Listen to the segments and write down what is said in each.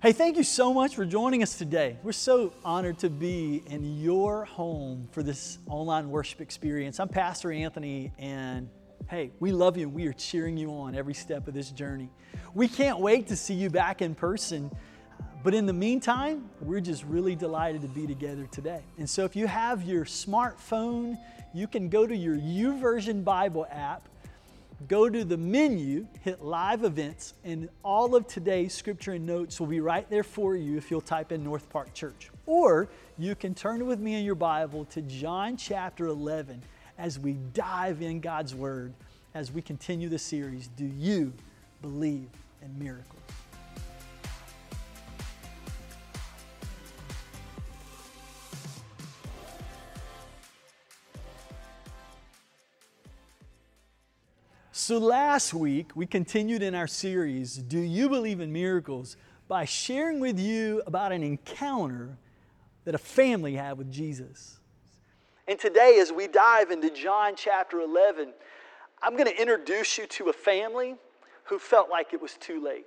Hey, thank you so much for joining us today. We're so honored to be in your home for this online worship experience. I'm Pastor Anthony, and hey, we love you and we are cheering you on every step of this journey. We can't wait to see you back in person, but in the meantime, we're just really delighted to be together today. And so if you have your smartphone, you can go to your YouVersion Bible app, go to the menu, hit live events, and all of today's scripture and notes will be right there for you if you'll type in North Park Church. Or you can turn with me in your Bible to John chapter 11 as we dive in God's Word, as we continue the series, Do You Believe in Miracles? So last week, we continued in our series, Do You Believe in Miracles? By sharing with you about an encounter that a family had with Jesus. And today, as we dive into John chapter 11, I'm going to introduce you to a family who felt like it was too late.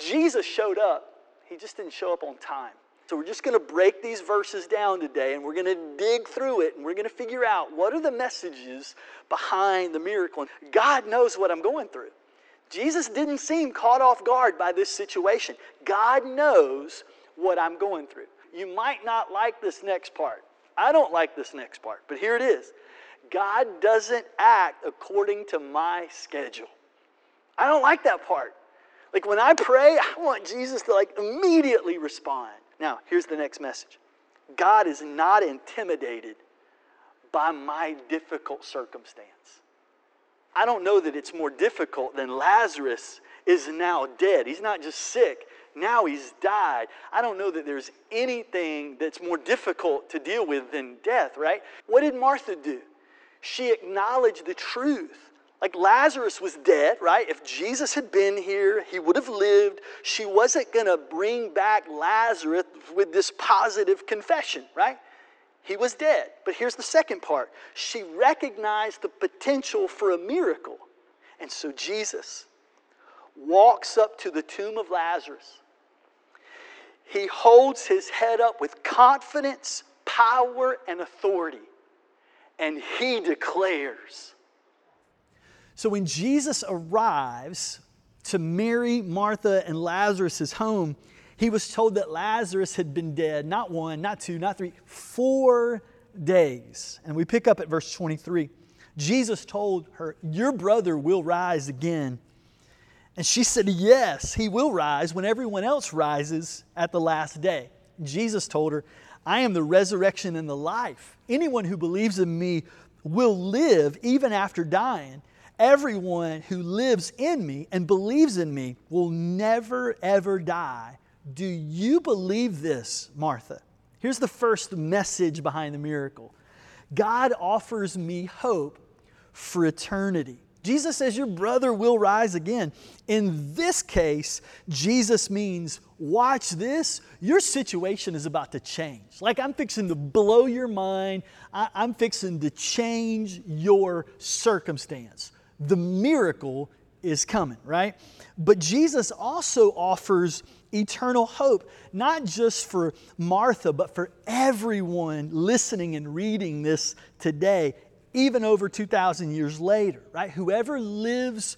Jesus showed up. He just didn't show up on time. So we're just going to break these verses down today, and we're going to dig through it, and we're going to figure out what are the messages behind the miracle. God knows what I'm going through. Jesus didn't seem caught off guard by this situation. God knows what I'm going through. You might not like this next part. I don't like this next part, but here it is. God doesn't act according to my schedule. I don't like that part. Like when I pray, I want Jesus to immediately respond. Now, here's the next message. God is not intimidated by my difficult circumstance. I don't know that it's more difficult than Lazarus is now dead. He's not just sick. Now he's died. I don't know that there's anything that's more difficult to deal with than death, right? What did Martha do? She acknowledged the truth. Lazarus was dead, right? If Jesus had been here, he would have lived. She wasn't going to bring back Lazarus with this positive confession, right? He was dead. But here's the second part. She recognized the potential for a miracle. And so Jesus walks up to the tomb of Lazarus. He holds his head up with confidence, power, and authority. And he declares. So when Jesus arrives to Mary, Martha, and Lazarus' home, he was told that Lazarus had been dead, not one, not two, not three, 4 days. And we pick up at verse 23. Jesus told her, your brother will rise again. And she said, yes, he will rise when everyone else rises at the last day. Jesus told her, I am the resurrection and the life. Anyone who believes in me will live even after dying. Everyone who lives in me and believes in me will never, ever die. Do you believe this, Martha? Here's the first message behind the miracle. God offers me hope for eternity. Jesus says your brother will rise again. In this case, Jesus means, watch this. Your situation is about to change. I'm fixing to blow your mind. I'm fixing to change your circumstance. The miracle is coming, right? But Jesus also offers eternal hope, not just for Martha, but for everyone listening and reading this today, even over 2,000 years later, right? Whoever lives,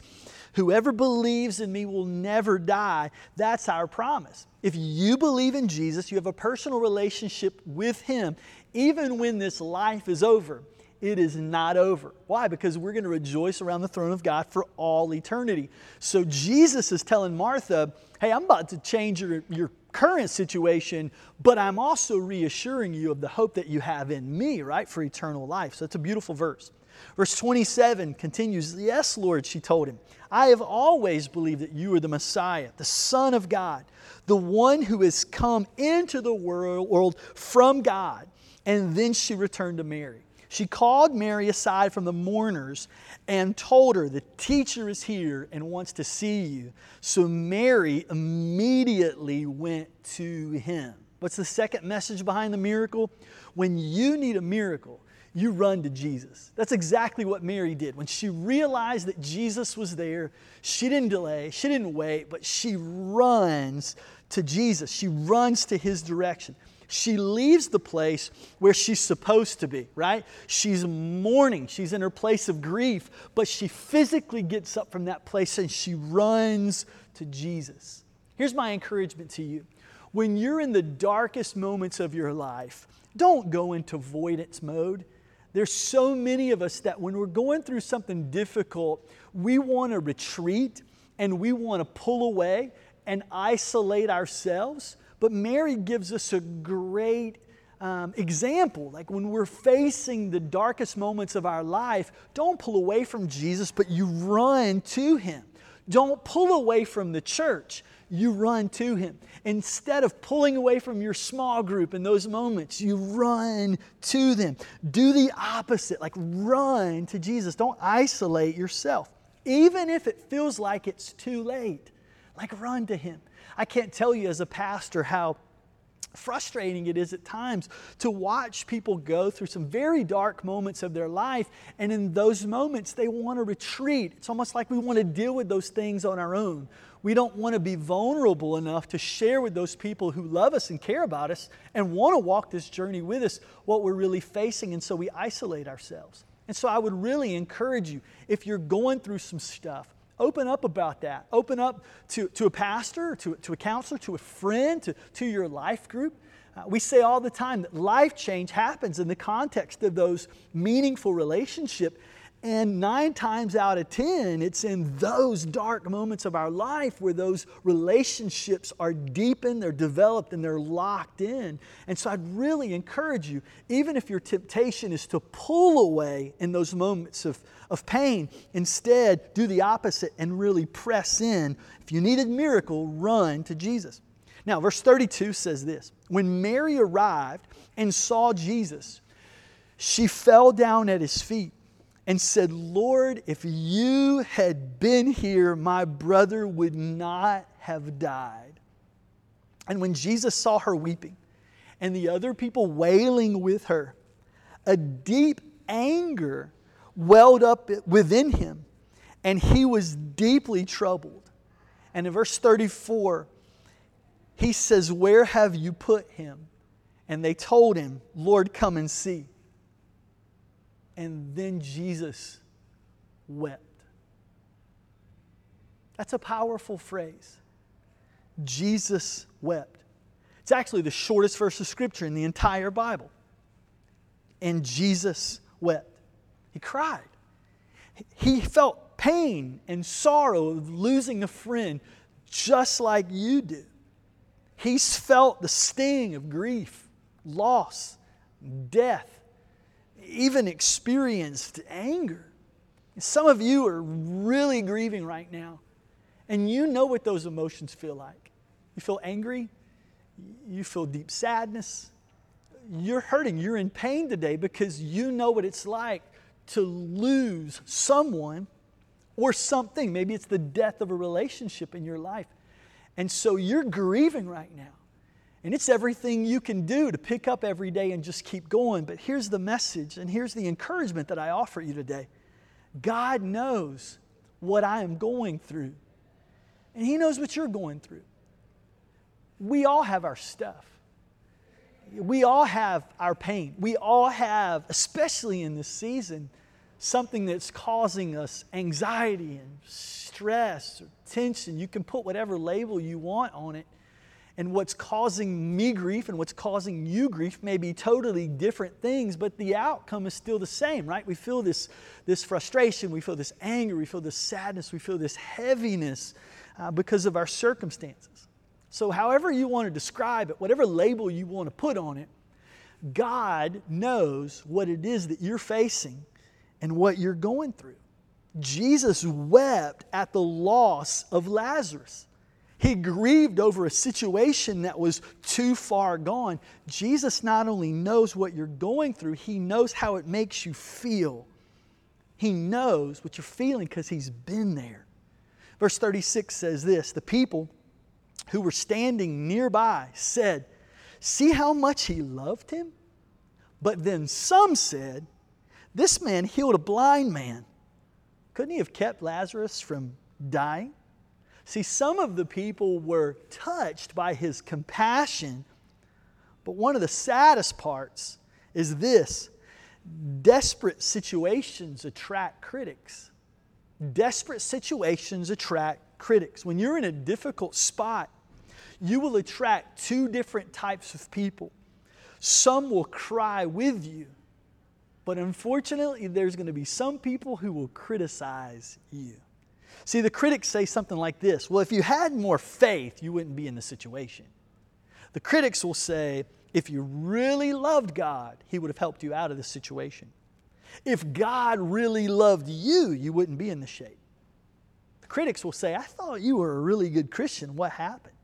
whoever believes in me will never die. That's our promise. If you believe in Jesus, you have a personal relationship with him, even when this life is over. It is not over. Why? Because we're going to rejoice around the throne of God for all eternity. So Jesus is telling Martha, hey, I'm about to change your current situation, but I'm also reassuring you of the hope that you have in me, right, for eternal life. So it's a beautiful verse. Verse 27 continues, yes, Lord, she told him, I have always believed that you are the Messiah, the Son of God, the one who has come into the world from God. And then she returned to Mary. She called Mary aside from the mourners and told her, the teacher is here and wants to see you. So Mary immediately went to him. What's the second message behind the miracle? When you need a miracle, you run to Jesus. That's exactly what Mary did. When she realized that Jesus was there, she didn't delay, she didn't wait, but she runs to Jesus. She runs to his direction. She leaves the place where she's supposed to be, right? She's mourning. She's in her place of grief. But she physically gets up from that place and she runs to Jesus. Here's my encouragement to you. When you're in the darkest moments of your life, don't go into avoidance mode. There's so many of us that when we're going through something difficult, we want to retreat and we want to pull away and isolate ourselves. But Mary gives us a great example. Like when we're facing the darkest moments of our life, don't pull away from Jesus, but you run to him. Don't pull away from the church. You run to him. Instead of pulling away from your small group in those moments, you run to them. Do the opposite, like run to Jesus. Don't isolate yourself. Even if it feels like it's too late, like run to him. I can't tell you as a pastor how frustrating it is at times to watch people go through some very dark moments of their life, and in those moments they want to retreat. It's almost like we want to deal with those things on our own. We don't want to be vulnerable enough to share with those people who love us and care about us and want to walk this journey with us what we're really facing, and so we isolate ourselves. And so I would really encourage you, if you're going through some stuff, open up about that. Open up to a pastor, to a counselor, to a friend, to your life group. We say all the time that life change happens in the context of those meaningful relationships. And 9 times out of 10, it's in those dark moments of our life where those relationships are deepened, they're developed, and they're locked in. And so I'd really encourage you, even if your temptation is to pull away in those moments of pain, instead do the opposite and really press in. If you need a miracle, run to Jesus. Now, verse 32 says this, "When Mary arrived and saw Jesus, she fell down at his feet and said, 'Lord, if you had been here, my brother would not have died.' And when Jesus saw her weeping and the other people wailing with her, a deep anger welled up within him, and he was deeply troubled." And in verse 34, he says, "Where have you put him?" And they told him, "Lord, come and see." And then Jesus wept. That's a powerful phrase. Jesus wept. It's actually the shortest verse of Scripture in the entire Bible. And Jesus wept. He cried. He felt pain and sorrow of losing a friend just like you do. He's felt the sting of grief, loss, death, even experienced anger. Some of you are really grieving right now, and you know what those emotions feel like. You feel angry. You feel deep sadness. You're hurting. You're in pain today because you know what it's like to lose someone or something. Maybe it's the death of a relationship in your life. And so you're grieving right now. And it's everything you can do to pick up every day and just keep going. But here's the message and here's the encouragement that I offer you today. God knows what I am going through. And he knows what you're going through. We all have our stuff. We all have our pain. We all have, especially in this season, something that's causing us anxiety and stress or tension. You can put whatever label you want on it. And what's causing me grief and what's causing you grief may be totally different things, but the outcome is still the same, right? We feel this frustration, we feel this anger, we feel this sadness, we feel this heaviness because of our circumstances. So however you want to describe it, whatever label you want to put on it, God knows what it is that you're facing and what you're going through. Jesus wept at the loss of Lazarus. He grieved over a situation that was too far gone. Jesus not only knows what you're going through, he knows how it makes you feel. He knows what you're feeling because he's been there. Verse 36 says this, "The people who were standing nearby said, 'See how much he loved him?' But then some said, 'This man healed a blind man. Couldn't he have kept Lazarus from dying?' See, some of the people were touched by his compassion, but one of the saddest parts is this. Desperate situations attract critics. Desperate situations attract critics. When you're in a difficult spot, you will attract two different types of people. Some will cry with you, but unfortunately, there's going to be some people who will criticize you. See, the critics say something like this. Well, if you had more faith, you wouldn't be in this situation. The critics will say, if you really loved God, He would have helped you out of this situation. If God really loved you, you wouldn't be in this shape. The critics will say, I thought you were a really good Christian. What happened?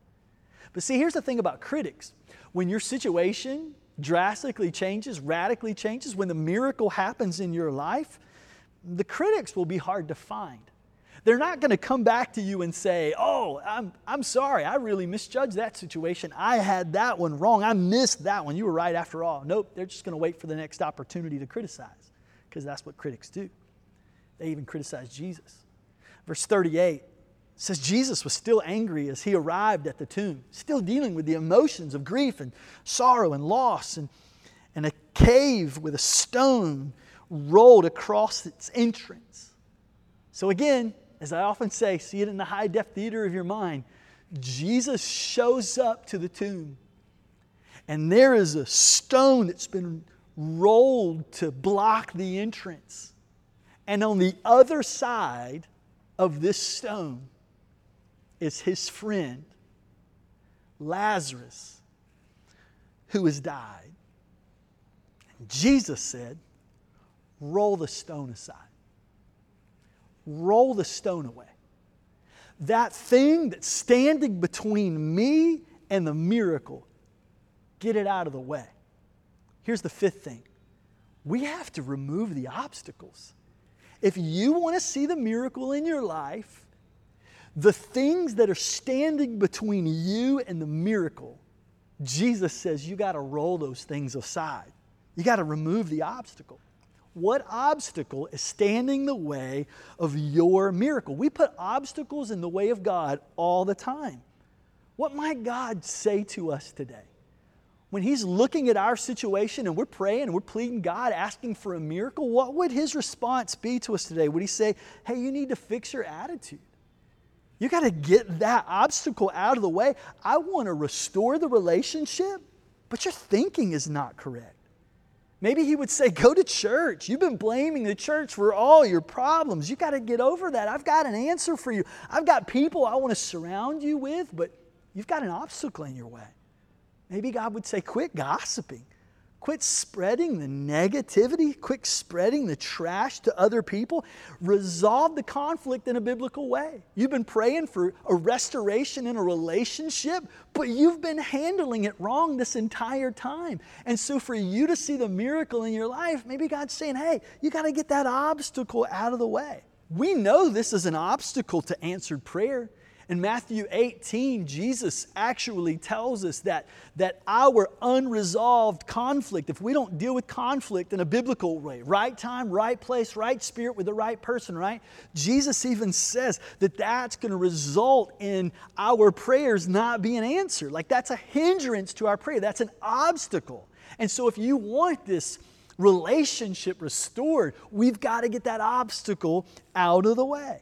But see, here's the thing about critics. When your situation drastically changes, radically changes, when the miracle happens in your life, the critics will be hard to find. They're not going to come back to you and say, oh, I'm sorry, I really misjudged that situation. I had that one wrong. I missed that one. You were right after all. Nope, they're just going to wait for the next opportunity to criticize, because that's what critics do. They even criticize Jesus. Verse 38 says Jesus was still angry as he arrived at the tomb, still dealing with the emotions of grief and sorrow and loss, and a cave with a stone rolled across its entrance. So again, as I often say, see it in the high-def theater of your mind. Jesus shows up to the tomb, and there is a stone that's been rolled to block the entrance. And on the other side of this stone is his friend, Lazarus, who has died. And Jesus said, roll the stone aside. Roll the stone away. That thing that's standing between me and the miracle, get it out of the way. Here's the fifth thing. We have to remove the obstacles. If you want to see the miracle in your life, the things that are standing between you and the miracle, Jesus says you got to roll those things aside. You got to remove the obstacle. What obstacle is standing in the way of your miracle? We put obstacles in the way of God all the time. What might God say to us today? When He's looking at our situation and we're praying and we're pleading God, asking for a miracle, what would His response be to us today? Would He say, hey, you need to fix your attitude. You got to get that obstacle out of the way. I want to restore the relationship, but your thinking is not correct. Maybe He would say, go to church. You've been blaming the church for all your problems. You got to get over that. I've got an answer for you. I've got people I want to surround you with, but you've got an obstacle in your way. Maybe God would say, quit gossiping. Quit spreading the negativity. Quit spreading the trash to other people. Resolve the conflict in a biblical way. You've been praying for a restoration in a relationship, but you've been handling it wrong this entire time. And so for you to see the miracle in your life, maybe God's saying, hey, you got to get that obstacle out of the way. We know this is an obstacle to answered prayer. In Matthew 18, Jesus actually tells us that our unresolved conflict, if we don't deal with conflict in a biblical way, right time, right place, right spirit with the right person, right? Jesus even says that that's going to result in our prayers not being answered. Like that's a hindrance to our prayer. That's an obstacle. And so if you want this relationship restored, we've got to get that obstacle out of the way.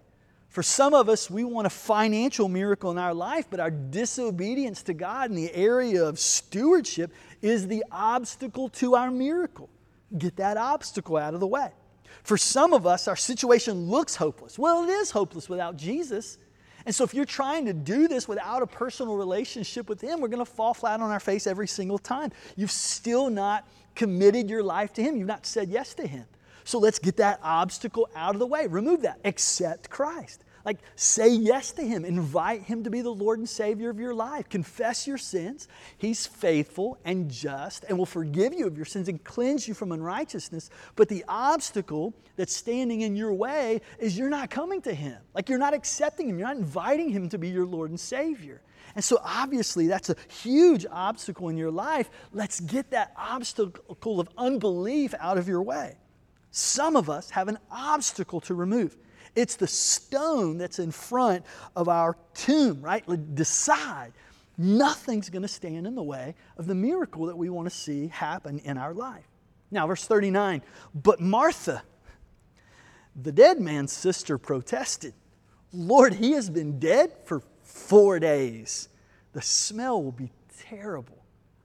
For some of us, we want a financial miracle in our life, but our disobedience to God in the area of stewardship is the obstacle to our miracle. Get that obstacle out of the way. For some of us, our situation looks hopeless. Well, it is hopeless without Jesus. And so if you're trying to do this without a personal relationship with Him, we're going to fall flat on our face every single time. You've still not committed your life to Him. You've not said yes to Him. So let's get that obstacle out of the way. Remove that. Accept Christ. Like say yes to Him. Invite Him to be the Lord and Savior of your life. Confess your sins. He's faithful and just and will forgive you of your sins and cleanse you from unrighteousness. But the obstacle that's standing in your way is you're not coming to Him. Like you're not accepting Him. You're not inviting Him to be your Lord and Savior. And so obviously that's a huge obstacle in your life. Let's get that obstacle of unbelief out of your way. Some of us have an obstacle to remove. It's the stone that's in front of our tomb, right? Decide. Nothing's going to stand in the way of the miracle that we want to see happen in our life. Now, verse 39, but Martha, the dead man's sister, protested, Lord, he has been dead for 4 days. The smell will be terrible.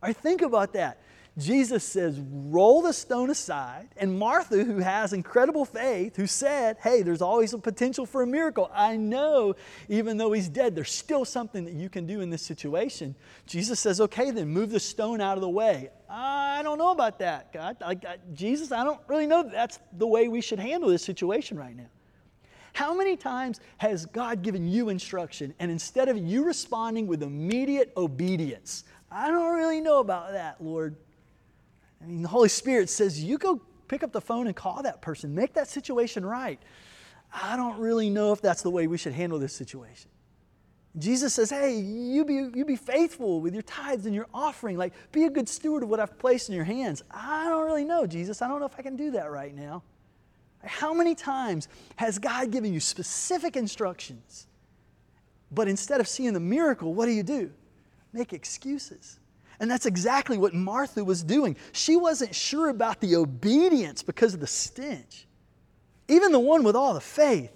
All right, think about that. Jesus says, roll the stone aside. And Martha, who has incredible faith, who said, hey, there's always a potential for a miracle. I know, even though he's dead, there's still something that you can do in this situation. Jesus says, okay, then move the stone out of the way. I don't know about that, God. Jesus, I don't really know that that's the way we should handle this situation right now. How many times has God given you instruction, and instead of you responding with immediate obedience, I don't really know about that, Lord. I mean, the Holy Spirit says, you go pick up the phone and call that person. Make that situation right. I don't really know if that's the way we should handle this situation. Jesus says, hey, you be faithful with your tithes and your offering. Like, be a good steward of what I've placed in your hands. I don't really know, Jesus. I don't know if I can do that right now. How many times has God given you specific instructions, but instead of seeing the miracle, what do? Make excuses. And that's exactly what Martha was doing. She wasn't sure about the obedience because of the stench. Even the one with all the faith,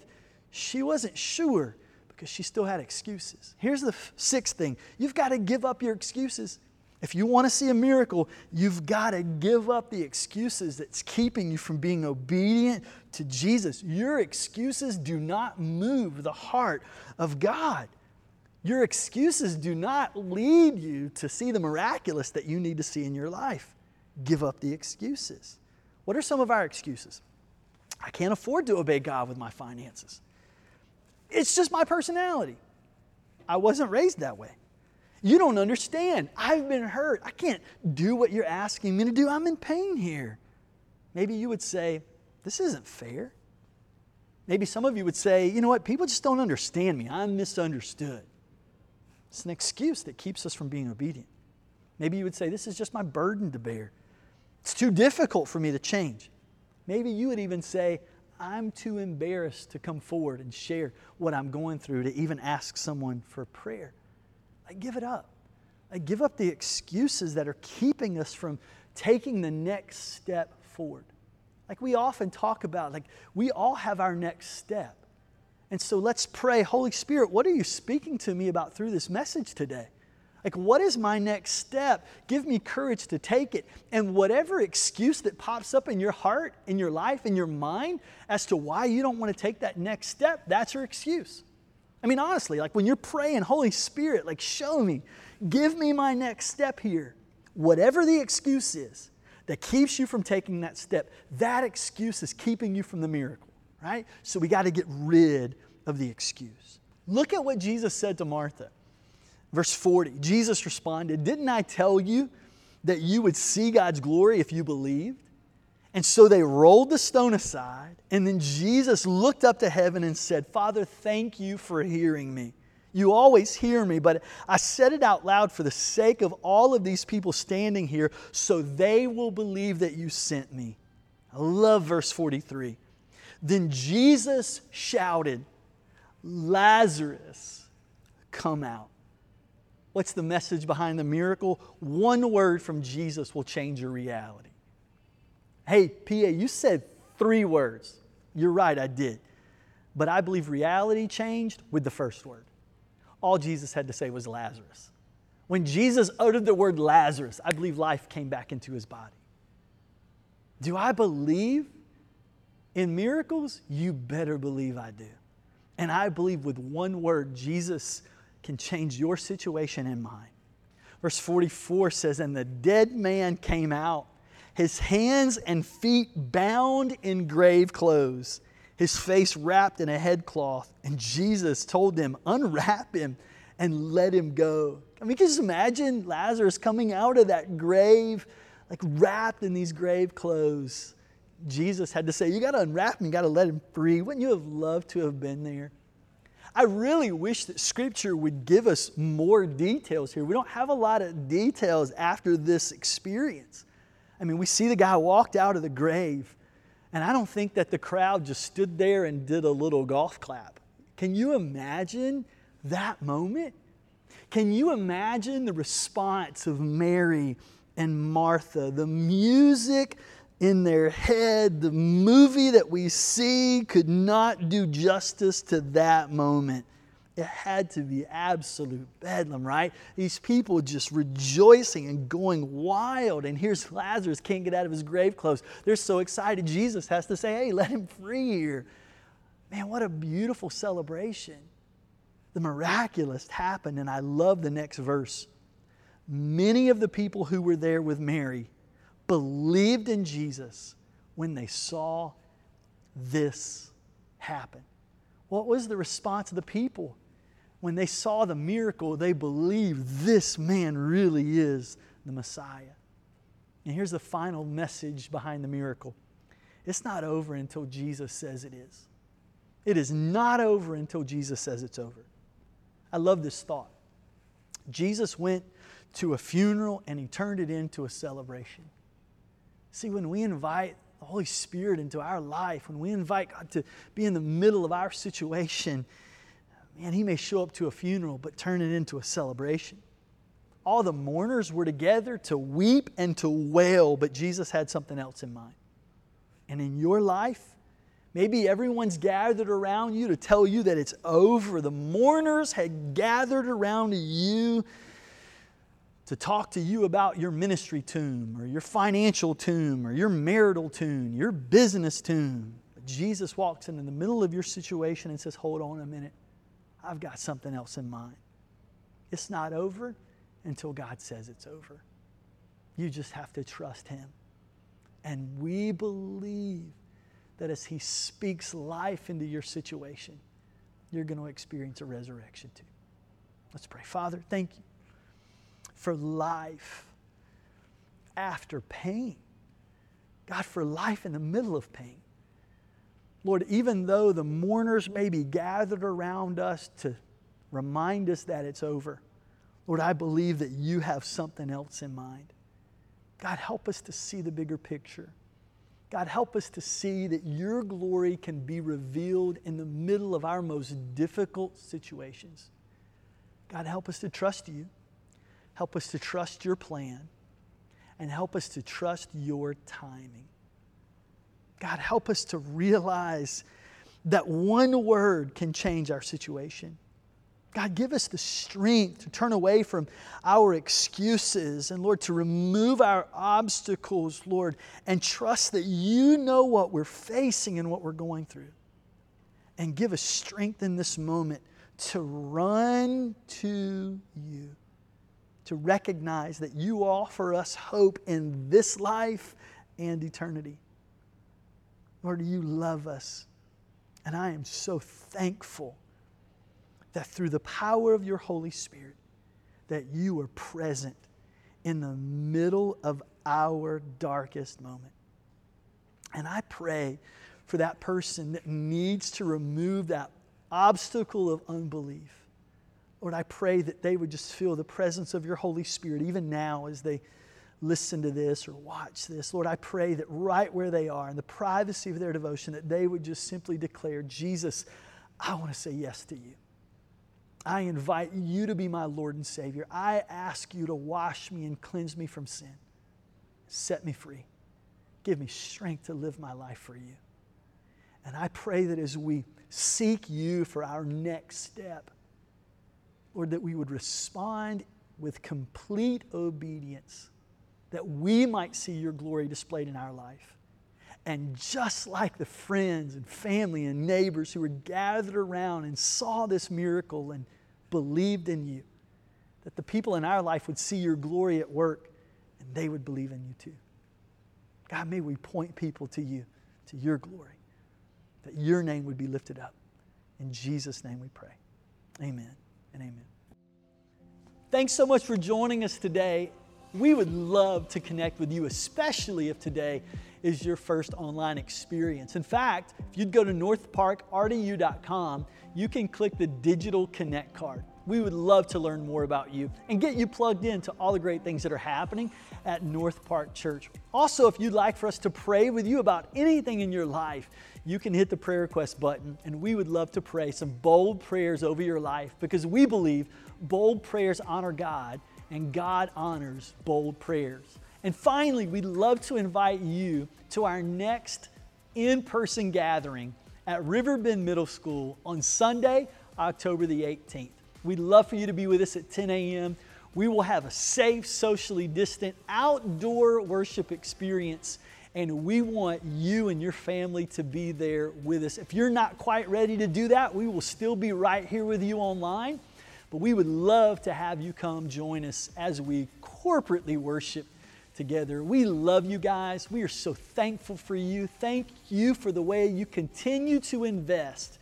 she wasn't sure because she still had excuses. Here's the sixth thing. You've got to give up your excuses. If you want to see a miracle, you've got to give up the excuses that's keeping you from being obedient to Jesus. Your excuses do not move the heart of God. Your excuses do not lead you to see the miraculous that you need to see in your life. Give up the excuses. What are some of our excuses? I can't afford to obey God with my finances. It's just my personality. I wasn't raised that way. You don't understand. I've been hurt. I can't do what you're asking me to do. I'm in pain here. Maybe you would say, this isn't fair. Maybe some of you would say, you know what? People just don't understand me. I'm misunderstood. It's an excuse that keeps us from being obedient. Maybe you would say, this is just my burden to bear. It's too difficult for me to change. Maybe you would even say, I'm too embarrassed to come forward and share what I'm going through to even ask someone for prayer. I give it up. I give up the excuses that are keeping us from taking the next step forward. Like we often talk about, like we all have our next step. And so let's pray, Holy Spirit, what are you speaking to me about through this message today? Like, what is my next step? Give me courage to take it. And whatever excuse that pops up in your heart, in your life, in your mind as to why you don't want to take that next step, that's your excuse. I mean, honestly, like when you're praying, Holy Spirit, like show me, give me my next step here. Whatever the excuse is that keeps you from taking that step, that excuse is keeping you from the miracle, right? So we got to get rid of the excuse. Look at what Jesus said to Martha. Verse 40, Jesus responded, didn't I tell you that you would see God's glory if you believed? And so they rolled the stone aside, and then Jesus looked up to heaven and said, Father, thank you for hearing me. You always hear me, but I said it out loud for the sake of all of these people standing here, so they will believe that you sent me. I love verse 43. Then Jesus shouted, Lazarus, come out. What's the message behind the miracle? One word from Jesus will change your reality. Hey, PA, you said 3 words. You're right, I did. But I believe reality changed with the first word. All Jesus had to say was Lazarus. When Jesus uttered the word Lazarus, I believe life came back into his body. Do I believe in miracles? You better believe I do. And I believe with one word, Jesus can change your situation and mine. Verse 44 says, and the dead man came out, his hands and feet bound in grave clothes, his face wrapped in a headcloth. And Jesus told them, unwrap him and let him go. I mean, can you just imagine Lazarus coming out of that grave, like wrapped in these grave clothes? Jesus had to say, you got to unwrap him, you got to let him free. Wouldn't you have loved to have been there? I really wish that Scripture would give us more details here. We don't have a lot of details after this experience. I mean, we see the guy walked out of the grave. And I don't think that the crowd just stood there and did a little golf clap. Can you imagine that moment? Can you imagine the response of Mary and Martha? The music in their head, the movie that we see could not do justice to that moment. It had to be absolute bedlam, right? These people just rejoicing and going wild. And here's Lazarus, can't get out of his grave clothes. They're so excited. Jesus has to say, hey, let him free here. Man, what a beautiful celebration. The miraculous happened, and I love the next verse. Many of the people who were there with Mary believed in Jesus when they saw this happen. What was the response of the people? When they saw the miracle, they believed this man really is the Messiah. And here's the final message behind the miracle. It's not over until Jesus says it is. It is not over until Jesus says it's over. I love this thought. Jesus went to a funeral and he turned it into a celebration. See, when we invite the Holy Spirit into our life, when we invite God to be in the middle of our situation, man, he may show up to a funeral, but turn it into a celebration. All the mourners were together to weep and to wail, but Jesus had something else in mind. And in your life, maybe everyone's gathered around you to tell you that it's over. The mourners had gathered around you to talk to you about your ministry tomb or your financial tomb or your marital tomb, your business tomb. But Jesus walks in the middle of your situation and says, hold on a minute. I've got something else in mind. It's not over until God says it's over. You just have to trust Him. And we believe that as He speaks life into your situation, you're going to experience a resurrection too. Let's pray. Father, thank you for life after pain. God, for life in the middle of pain. Lord, even though the mourners may be gathered around us to remind us that it's over, Lord, I believe that you have something else in mind. God, help us to see the bigger picture. God, help us to see that your glory can be revealed in the middle of our most difficult situations. God, help us to trust you. Help us to trust your plan, and help us to trust your timing. God, help us to realize that one word can change our situation. God, give us the strength to turn away from our excuses and, Lord, to remove our obstacles, Lord, and trust that you know what we're facing and what we're going through. And give us strength in this moment to run to you, to recognize that you offer us hope in this life and eternity. Lord, you love us, and I am so thankful that through the power of your Holy Spirit, that you are present in the middle of our darkest moment. And I pray for that person that needs to remove that obstacle of unbelief. Lord, I pray that they would just feel the presence of your Holy Spirit even now as they listen to this or watch this. Lord, I pray that right where they are in the privacy of their devotion, that they would just simply declare, Jesus, I want to say yes to you. I invite you to be my Lord and Savior. I ask you to wash me and cleanse me from sin. Set me free. Give me strength to live my life for you. And I pray that as we seek you for our next step, Lord, that we would respond with complete obedience, that we might see your glory displayed in our life. And just like the friends and family and neighbors who were gathered around and saw this miracle and believed in you, that the people in our life would see your glory at work and they would believe in you too. God, may we point people to you, to your glory, that your name would be lifted up. In Jesus' name we pray. Amen. And amen. Thanks so much for joining us today. We would love to connect with you, especially if today is your first online experience. In fact, if you'd go to NorthParkRDU.com, you can click the digital connect card. We would love to learn more about you and get you plugged into all the great things that are happening at North Park Church. Also, if you'd like for us to pray with you about anything in your life, you can hit the prayer request button, and we would love to pray some bold prayers over your life, because we believe bold prayers honor God and God honors bold prayers. And finally, we'd love to invite you to our next in-person gathering at Riverbend Middle School on Sunday, October the 18th. We'd love for you to be with us at 10 a.m. We will have a safe, socially distant, outdoor worship experience, and we want you and your family to be there with us. If you're not quite ready to do that, we will still be right here with you online, but we would love to have you come join us as we corporately worship together. We love you guys. We are so thankful for you. Thank you for the way you continue to invest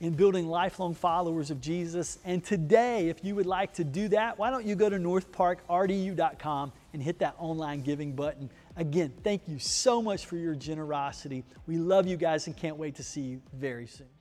in building lifelong followers of Jesus. And today, if you would like to do that, why don't you go to NorthParkRDU.com and hit that online giving button. Again, thank you so much for your generosity. We love you guys and can't wait to see you very soon.